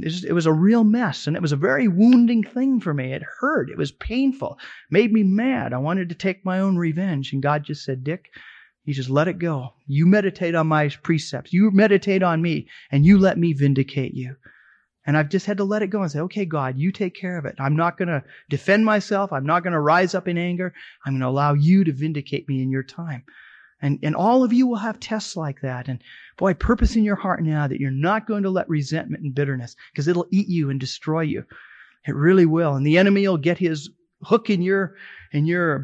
it was a real mess, and it was a very wounding thing for me. It hurt. It was painful. Made me mad. I wanted to take my own revenge, and God just said, Dick, you just let it go. You meditate on my precepts. You meditate on me, and you let me vindicate you. And I've just had to let it go and say, okay, God, you take care of it. I'm not going to defend myself. I'm not going to rise up in anger. I'm going to allow you to vindicate me in your time. And all of you will have tests like that. And boy, purpose in your heart now that you're not going to let resentment and bitterness, because it'll eat you and destroy you. It really will. And the enemy will get his hook in your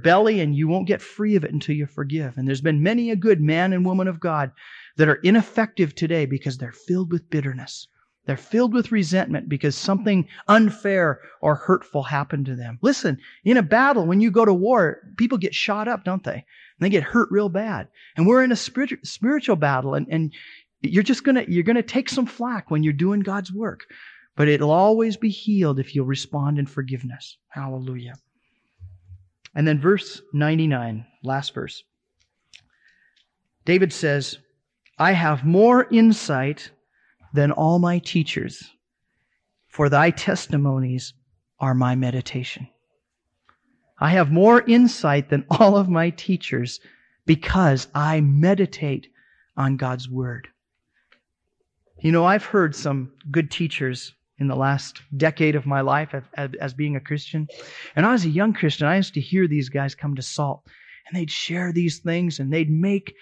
belly, and you won't get free of it until you forgive. And there's been many a good man and woman of God that are ineffective today because they're filled with bitterness. They're filled with resentment because something unfair or hurtful happened to them. Listen, in a battle, when you go to war, people get shot up, don't they? And they get hurt real bad. And we're in a spiritual battle, and you're gonna take some flack when you're doing God's work. But it'll always be healed if you'll respond in forgiveness. Hallelujah. And then verse 99, last verse. David says, I have more insight than all my teachers, for thy testimonies are my meditation. I have more insight than all of my teachers because I meditate on God's word. I've heard some good teachers in the last decade of my life as being a Christian. And I was a young Christian. I used to hear these guys come to Salt, and they'd share these things, and they'd make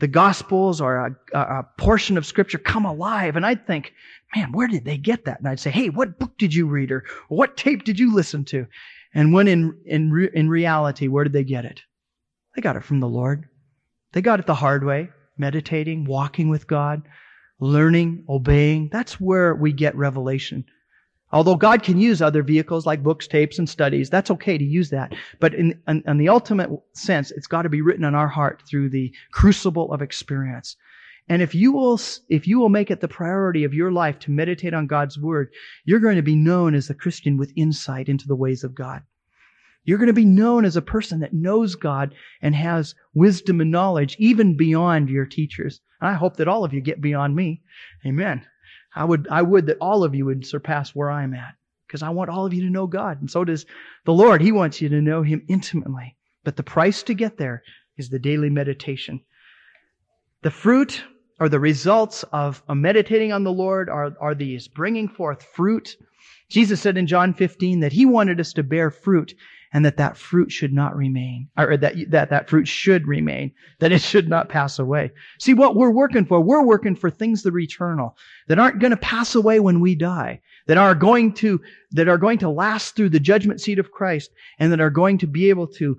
the Gospels or a portion of Scripture come alive. And I'd think, man, where did they get that? And I'd say, hey, what book did you read, or what tape did you listen to? And when in reality, where did they get it? They got it from the Lord. They got it the hard way, meditating, walking with God, learning, obeying. That's where we get revelation. Although God can use other vehicles like books, tapes, and studies, that's okay to use that. But in the ultimate sense, it's got to be written on our heart through the crucible of experience. And if you will make it the priority of your life to meditate on God's word, you're going to be known as a Christian with insight into the ways of God. You're going to be known as a person that knows God and has wisdom and knowledge even beyond your teachers. I hope that all of you get beyond me. Amen. I would that all of you would surpass where I'm at, because I want all of you to know God. And so does the Lord. He wants you to know him intimately. But the price to get there is the daily meditation. The fruit or the results of meditating on the Lord are these, bringing forth fruit. Jesus said in John 15 that he wanted us to bear fruit and that fruit should not remain, or that fruit should remain, that it should not pass away. See, what we're working for things that are eternal, that aren't going to pass away when we die, that are going to last through the judgment seat of Christ, and that are going to be able to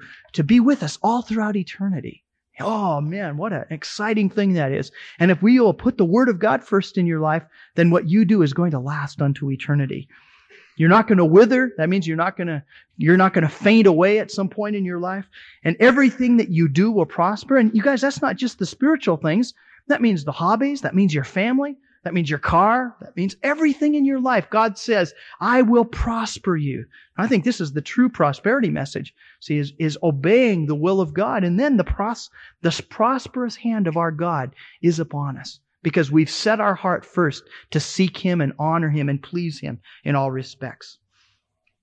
be with us all throughout eternity. Oh man, what an exciting thing that is. And if we will put the Word of God first in your life, then what you do is going to last unto eternity. You're not going to wither. That means you're not going to faint away at some point in your life. And everything that you do will prosper. And you guys, that's not just the spiritual things. That means the hobbies. That means your family. That means your car. That means everything in your life. God says, I will prosper you. I think this is the true prosperity message. See, is obeying the will of God. And then the prosperous hand of our God is upon us, because we've set our heart first to seek Him and honor Him and please Him in all respects.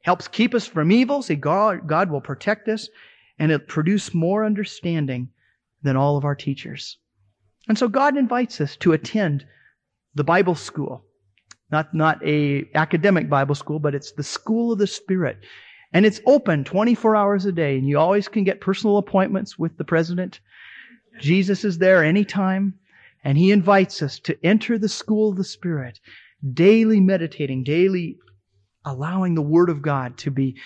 Helps keep us from evil. See, God will protect us, and it'll produce more understanding than all of our teachers. And so God invites us to attend the Bible school. Not a academic Bible school, but it's the school of the Spirit. And it's open 24 hours a day, and you always can get personal appointments with the president. Jesus is there anytime. And He invites us to enter the school of the Spirit, daily meditating, daily allowing the Word of God to be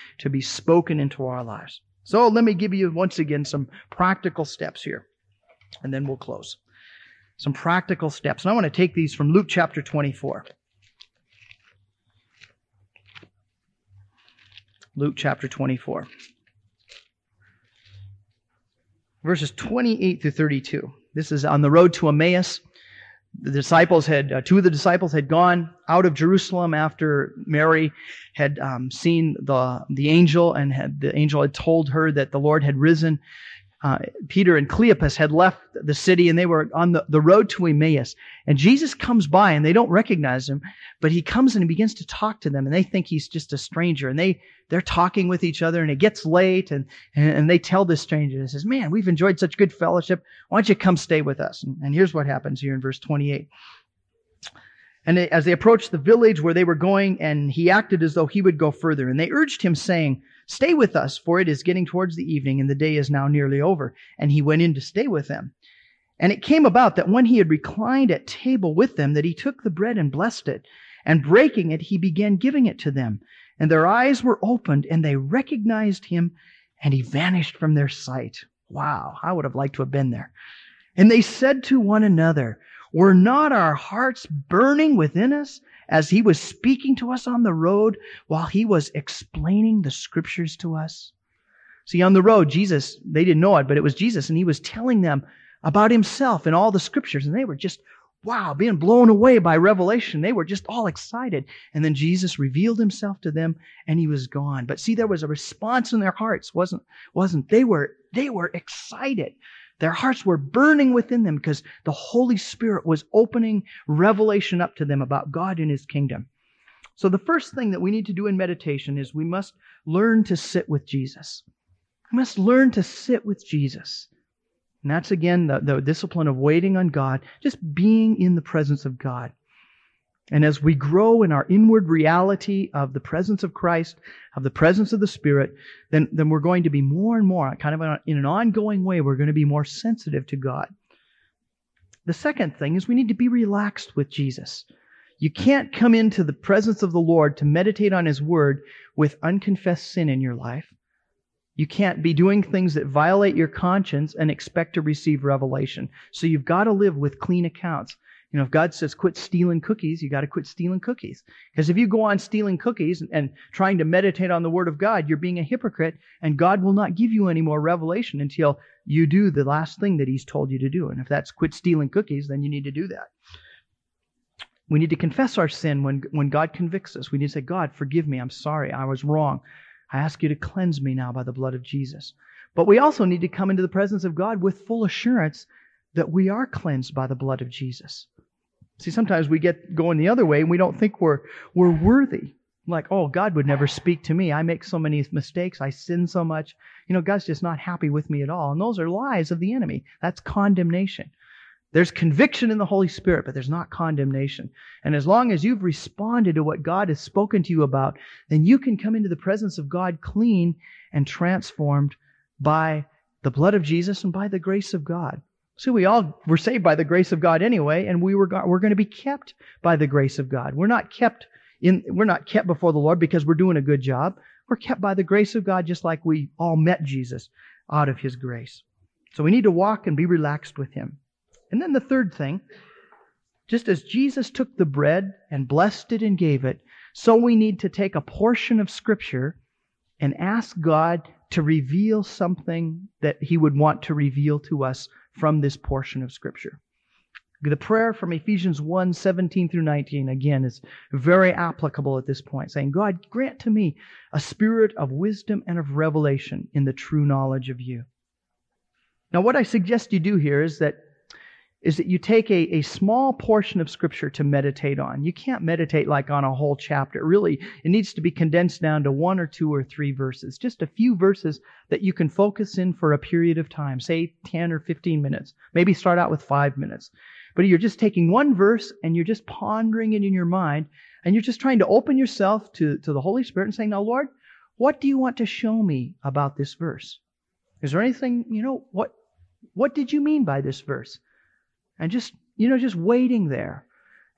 spoken into our lives. So let me give you once again some practical steps here, and then we'll close. Some practical steps. And I want to take these from Luke chapter 24. Luke chapter 24. Verses 28 through 32. This is on the road to Emmaus. Two of the disciples had gone out of Jerusalem after Mary had seen the angel, and the angel had told her that the Lord had risen. Peter and Cleopas had left the city, and they were on the road to Emmaus. And Jesus comes by, and they don't recognize Him, but He comes and He begins to talk to them, and they think He's just a stranger. And they're talking with each other, and it gets late, and they tell this stranger, and says, man, we've enjoyed such good fellowship. Why don't you come stay with us? And here's what happens here in verse 28. And as they approached the village where they were going, and he acted as though he would go further. And they urged him, saying, stay with us, for it is getting towards the evening, and the day is now nearly over. And he went in to stay with them. And it came about that when he had reclined at table with them, that he took the bread and blessed it. And breaking it, he began giving it to them. And their eyes were opened, and they recognized him, and he vanished from their sight. Wow, I would have liked to have been there. And they said to one another, were not our hearts burning within us as he was speaking to us on the road while he was explaining the Scriptures to us? See, on the road, Jesus, they didn't know it, but it was Jesus, and he was telling them about himself and all the Scriptures, and they were just, wow, being blown away by revelation. They were just all excited. And then Jesus revealed himself to them, and he was gone. But see, there was a response in their hearts, wasn't? They were excited. Their hearts were burning within them because the Holy Spirit was opening revelation up to them about God and His kingdom. So the first thing that we need to do in meditation is we must learn to sit with Jesus. We must learn to sit with Jesus. And that's, again, the discipline of waiting on God, just being in the presence of God. And as we grow in our inward reality of the presence of Christ, of the presence of the Spirit, then we're going to be more and more, kind of in an ongoing way, we're going to be more sensitive to God. The second thing is we need to be relaxed with Jesus. You can't come into the presence of the Lord to meditate on His Word with unconfessed sin in your life. You can't be doing things that violate your conscience and expect to receive revelation. So you've got to live with clean accounts. You know, if God says quit stealing cookies, you got to quit stealing cookies. Because if you go on stealing cookies and trying to meditate on the Word of God, you're being a hypocrite, and God will not give you any more revelation until you do the last thing that He's told you to do. And if that's quit stealing cookies, then you need to do that. We need to confess our sin when God convicts us. We need to say, God, forgive me. I'm sorry. I was wrong. I ask you to cleanse me now by the blood of Jesus. But we also need to come into the presence of God with full assurance that we are cleansed by the blood of Jesus. See, sometimes we get going the other way, and we don't think we're worthy. I'm like, oh, God would never speak to me. I make so many mistakes. I sin so much. You know, God's just not happy with me at all. And those are lies of the enemy. That's condemnation. There's conviction in the Holy Spirit, but there's not condemnation. And as long as you've responded to what God has spoken to you about, then you can come into the presence of God clean and transformed by the blood of Jesus and by the grace of God. So we all were saved by the grace of God anyway, and we're going to be kept by the grace of God. We're not kept before the Lord because we're doing a good job. We're kept by the grace of God, just like we all met Jesus out of His grace. So we need to walk and be relaxed with Him. And then the third thing, just as Jesus took the bread and blessed it and gave it, so we need to take a portion of Scripture and ask God to reveal something that He would want to reveal to us from this portion of Scripture. The prayer from Ephesians 1, 17 through 19, again, is very applicable at this point, saying, God, grant to me a spirit of wisdom and of revelation in the true knowledge of You. Now, what I suggest you do here is that you take a small portion of Scripture to meditate on. You can't meditate like on a whole chapter. Really, it needs to be condensed down to one or two or three verses, just a few verses that you can focus in for a period of time, say 10 or 15 minutes. Maybe start out with 5 minutes. But you're just taking one verse and you're just pondering it in your mind, and you're just trying to open yourself to the Holy Spirit and saying, now, Lord, what do You want to show me about this verse? Is there anything, what did You mean by this verse? And just waiting there.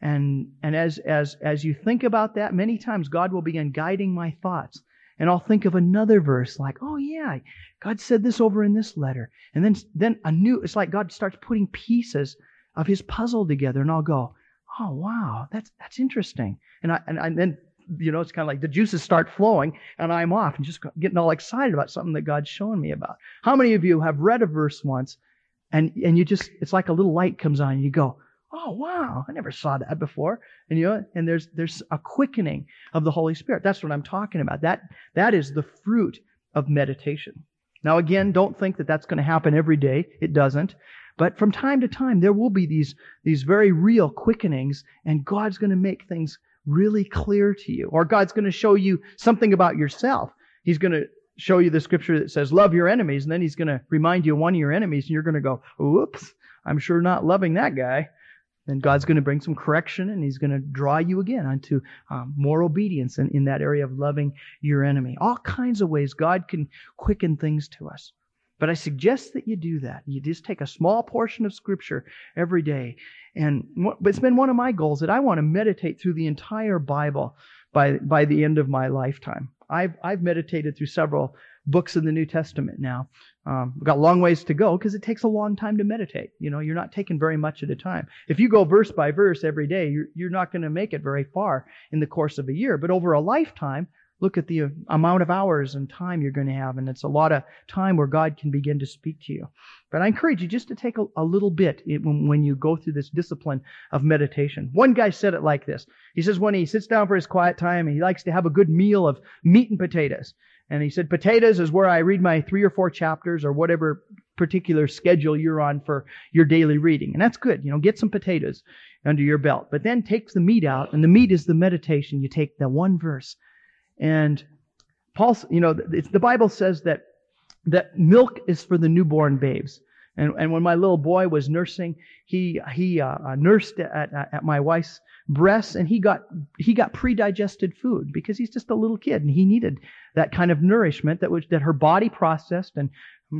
And as you think about that, many times God will begin guiding my thoughts. And I'll think of another verse like, oh yeah, God said this over in this letter. And then it's like God starts putting pieces of His puzzle together, and I'll go, oh wow, that's interesting. And then it's kind of like the juices start flowing, and I'm off and just getting all excited about something that God's showing me about. How many of you have read a verse once? And you just, it's like a little light comes on and you go, oh wow, I never saw that before. And and there's a quickening of the Holy Spirit. That's what I'm talking about. That is the fruit of meditation. Now again, don't think that that's going to happen every day. It doesn't. But from time to time, there will be these very real quickenings, and God's going to make things really clear to you. Or God's going to show you something about yourself. He's going to show you the Scripture that says, love your enemies, and then He's going to remind you of one of your enemies, and you're going to go, whoops, I'm sure not loving that guy. Then God's going to bring some correction, and He's going to draw you again onto more obedience in that area of loving your enemy. All kinds of ways God can quicken things to us. But I suggest that you do that. You just take a small portion of Scripture every day. But it's been one of my goals that I want to meditate through the entire Bible by the end of my lifetime. I've meditated through several books in the New Testament now. We've got a long ways to go because it takes a long time to meditate. You're not taking very much at a time. If you go verse by verse every day, you're not going to make it very far in the course of a year. But over a lifetime, look at the amount of hours and time you're going to have. And it's a lot of time where God can begin to speak to you. But I encourage you just to take a little bit when you go through this discipline of meditation. One guy said it like this. He says when he sits down for his quiet time, he likes to have a good meal of meat and potatoes. And he said, potatoes is where I read my 3 or 4 chapters or whatever particular schedule you're on for your daily reading. And that's good. Get some potatoes under your belt. But then take the meat out, and the meat is the meditation. You take the one verse. And Paul, the Bible says that milk is for the newborn babes. And when my little boy was nursing, he nursed at my wife's breasts, and he got pre-digested food because he's just a little kid and he needed that kind of nourishment that her body processed and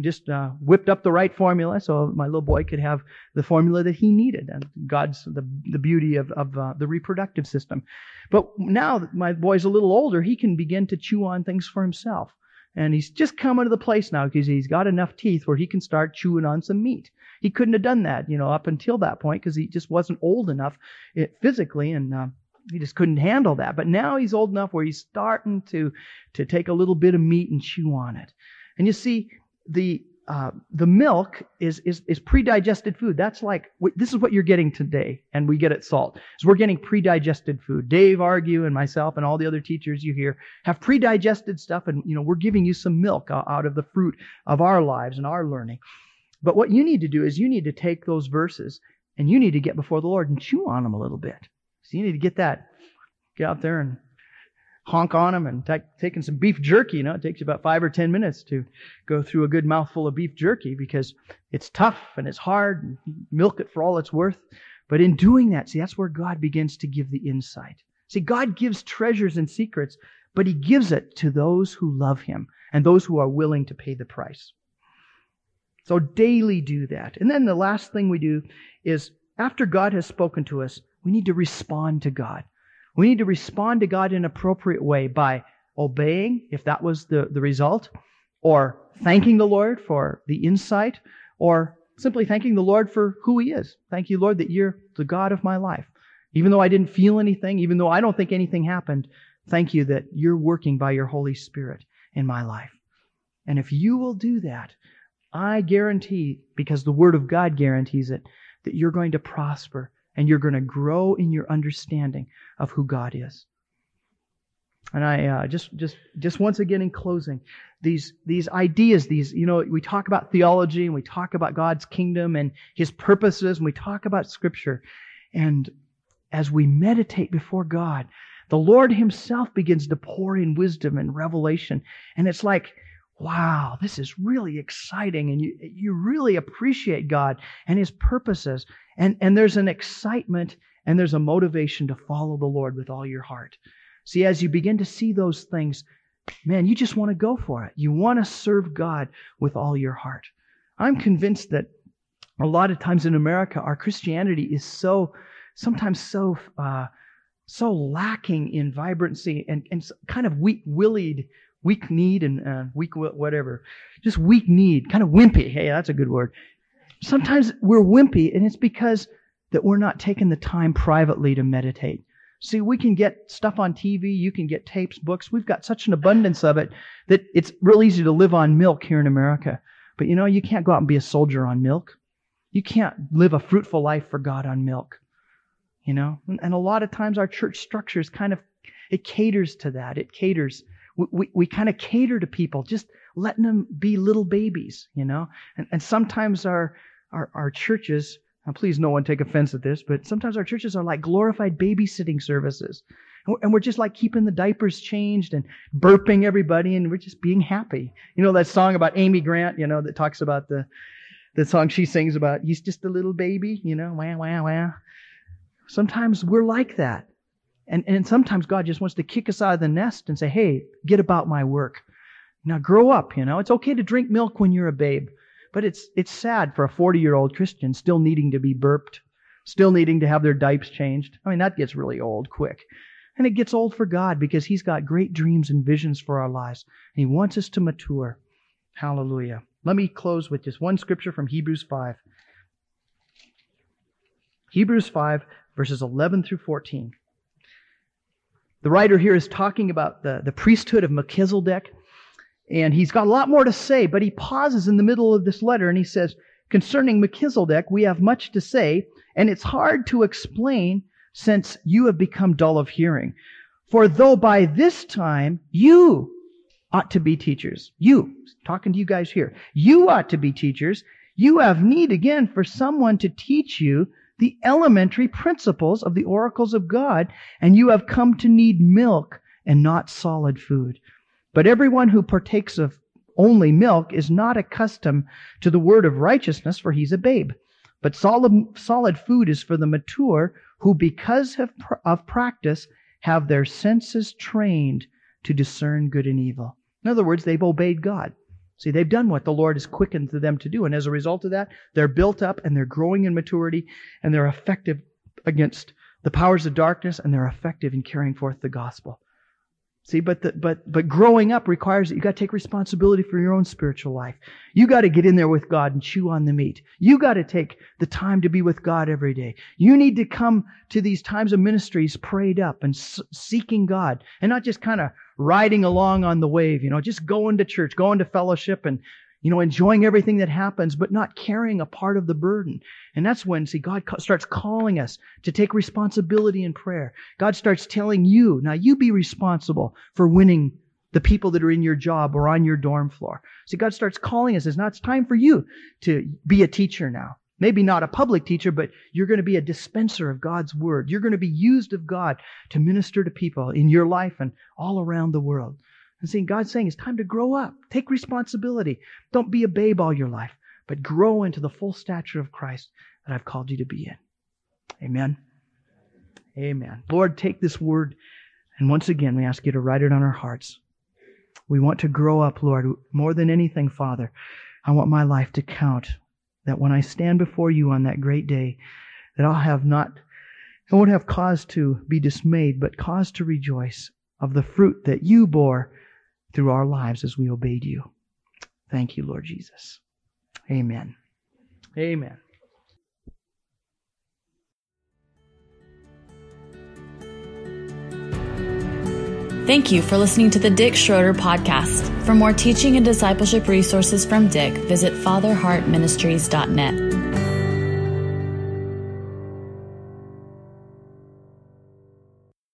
just whipped up the right formula so my little boy could have the formula that he needed. And God's the beauty of the reproductive system. But now that my boy's a little older, he can begin to chew on things for himself. And he's just coming to the place now because he's got enough teeth where he can start chewing on some meat. He couldn't have done that, up until that point because he just wasn't old enough physically, and he just couldn't handle that. But now he's old enough where he's starting to take a little bit of meat and chew on it. And you see, the milk is pre-digested food. That's like, this is what you're getting today, and we get it salt. So we're getting pre-digested food. Dave, Argue, and myself, and all the other teachers you hear have pre-digested stuff, and we're giving you some milk out of the fruit of our lives and our learning. But what you need to do is you need to take those verses, and you need to get before the Lord and chew on them a little bit. So you need to get out there and honk on them and taking some beef jerky. You know, it takes you about 5 or 10 minutes to go through a good mouthful of beef jerky because it's tough and it's hard. And you milk it for all it's worth. But in doing that, see, that's where God begins to give the insight. See, God gives treasures and secrets, but He gives it to those who love Him and those who are willing to pay the price. So daily do that. And then the last thing we do is, after God has spoken to us, we need to respond to God. We need to respond to God in an appropriate way by obeying, if that was the result, or thanking the Lord for the insight, or simply thanking the Lord for who He is. Thank you, Lord, that you're the God of my life. Even though I didn't feel anything, even though I don't think anything happened, thank you that you're working by your Holy Spirit in my life. And if you will do that, I guarantee, because the Word of God guarantees it, that you're going to prosper and you're going to grow in your understanding of who God is. And I just once again in closing, these ideas, these, you know, we talk about theology and we talk about God's kingdom and His purposes and we talk about Scripture. And as we meditate before God, the Lord Himself begins to pour in wisdom and revelation. And it's like, wow, this is really exciting. And you really appreciate God and His purposes. And there's an excitement and there's a motivation to follow the Lord with all your heart. See, as you begin to see those things, man, you just want to go for it. You want to serve God with all your heart. I'm convinced that a lot of times in America, our Christianity is so lacking in vibrancy and kind of weak-kneed and just weak-kneed, kind of wimpy. Hey, that's a good word. Sometimes we're wimpy, and it's because that we're not taking the time privately to meditate. See, we can get stuff on TV, you can get tapes, books. We've got such an abundance of it that it's real easy to live on milk here in America. But you know, you can't go out and be a soldier on milk. You can't live a fruitful life for God on milk. You know, and a lot of times our church structure is kind of, it caters to that. It caters. We kind of cater to people, just letting them be little babies, you know. And sometimes our churches, and please no one take offense at this, but sometimes our churches are like glorified babysitting services. And we're just like keeping the diapers changed and burping everybody, and we're just being happy. You know that song about Amy Grant, you know, that talks about the song she sings about, he's just a little baby, you know, wah, wah, wah. Sometimes we're like that. And sometimes God just wants to kick us out of the nest and say, hey, get about my work. Now grow up, you know. It's okay to drink milk when you're a babe. But it's sad for a 40-year-old Christian still needing to be burped, still needing to have their diapers changed. I mean, that gets really old quick. And it gets old for God because He's got great dreams and visions for our lives. And He wants us to mature. Hallelujah. Let me close with just one scripture from Hebrews 5. Hebrews 5, verses 11 through 14. The writer here is talking about the priesthood of Melchizedek, and he's got a lot more to say, but he pauses in the middle of this letter and he says, concerning Melchizedek, we have much to say, and it's hard to explain since you have become dull of hearing. For though by this time you ought to be teachers, talking to you guys here, you ought to be teachers, you have need again for someone to teach you the elementary principles of the oracles of God, and you have come to need milk and not solid food. But everyone who partakes of only milk is not accustomed to the word of righteousness, for he's a babe. But solid food is for the mature, who because of practice have their senses trained to discern good and evil. In other words, they've obeyed God. See, they've done what the Lord has quickened to them to do. And as a result of that, they're built up and they're growing in maturity and they're effective against the powers of darkness and they're effective in carrying forth the gospel. See, but growing up requires that you got to take responsibility for your own spiritual life. You got to get in there with God and chew on the meat. You got to take the time to be with God every day. You need to come to these times of ministries prayed up and seeking God and not just kind of riding along on the wave, you know, just going to church, going to fellowship and, you know, enjoying everything that happens, but not carrying a part of the burden. And that's when, see, God starts calling us to take responsibility in prayer. God starts telling you, now you be responsible for winning the people that are in your job or on your dorm floor. See, God starts calling us. It's time for you to be a teacher now. Maybe not a public teacher, but you're going to be a dispenser of God's word. You're going to be used of God to minister to people in your life and all around the world. And seeing God's saying, it's time to grow up. Take responsibility. Don't be a babe all your life, but grow into the full stature of Christ that I've called you to be in. Amen. Amen. Lord, take this word. And once again, we ask you to write it on our hearts. We want to grow up, Lord. More than anything, Father, I want my life to count, that when I stand before you on that great day, that I won't have cause to be dismayed, but cause to rejoice of the fruit that you bore through our lives as we obeyed you. Thank you, Lord Jesus. Amen. Amen. Thank you for listening to the Dick Schroeder Podcast. For more teaching and discipleship resources from Dick, visit fatherheartministries.net.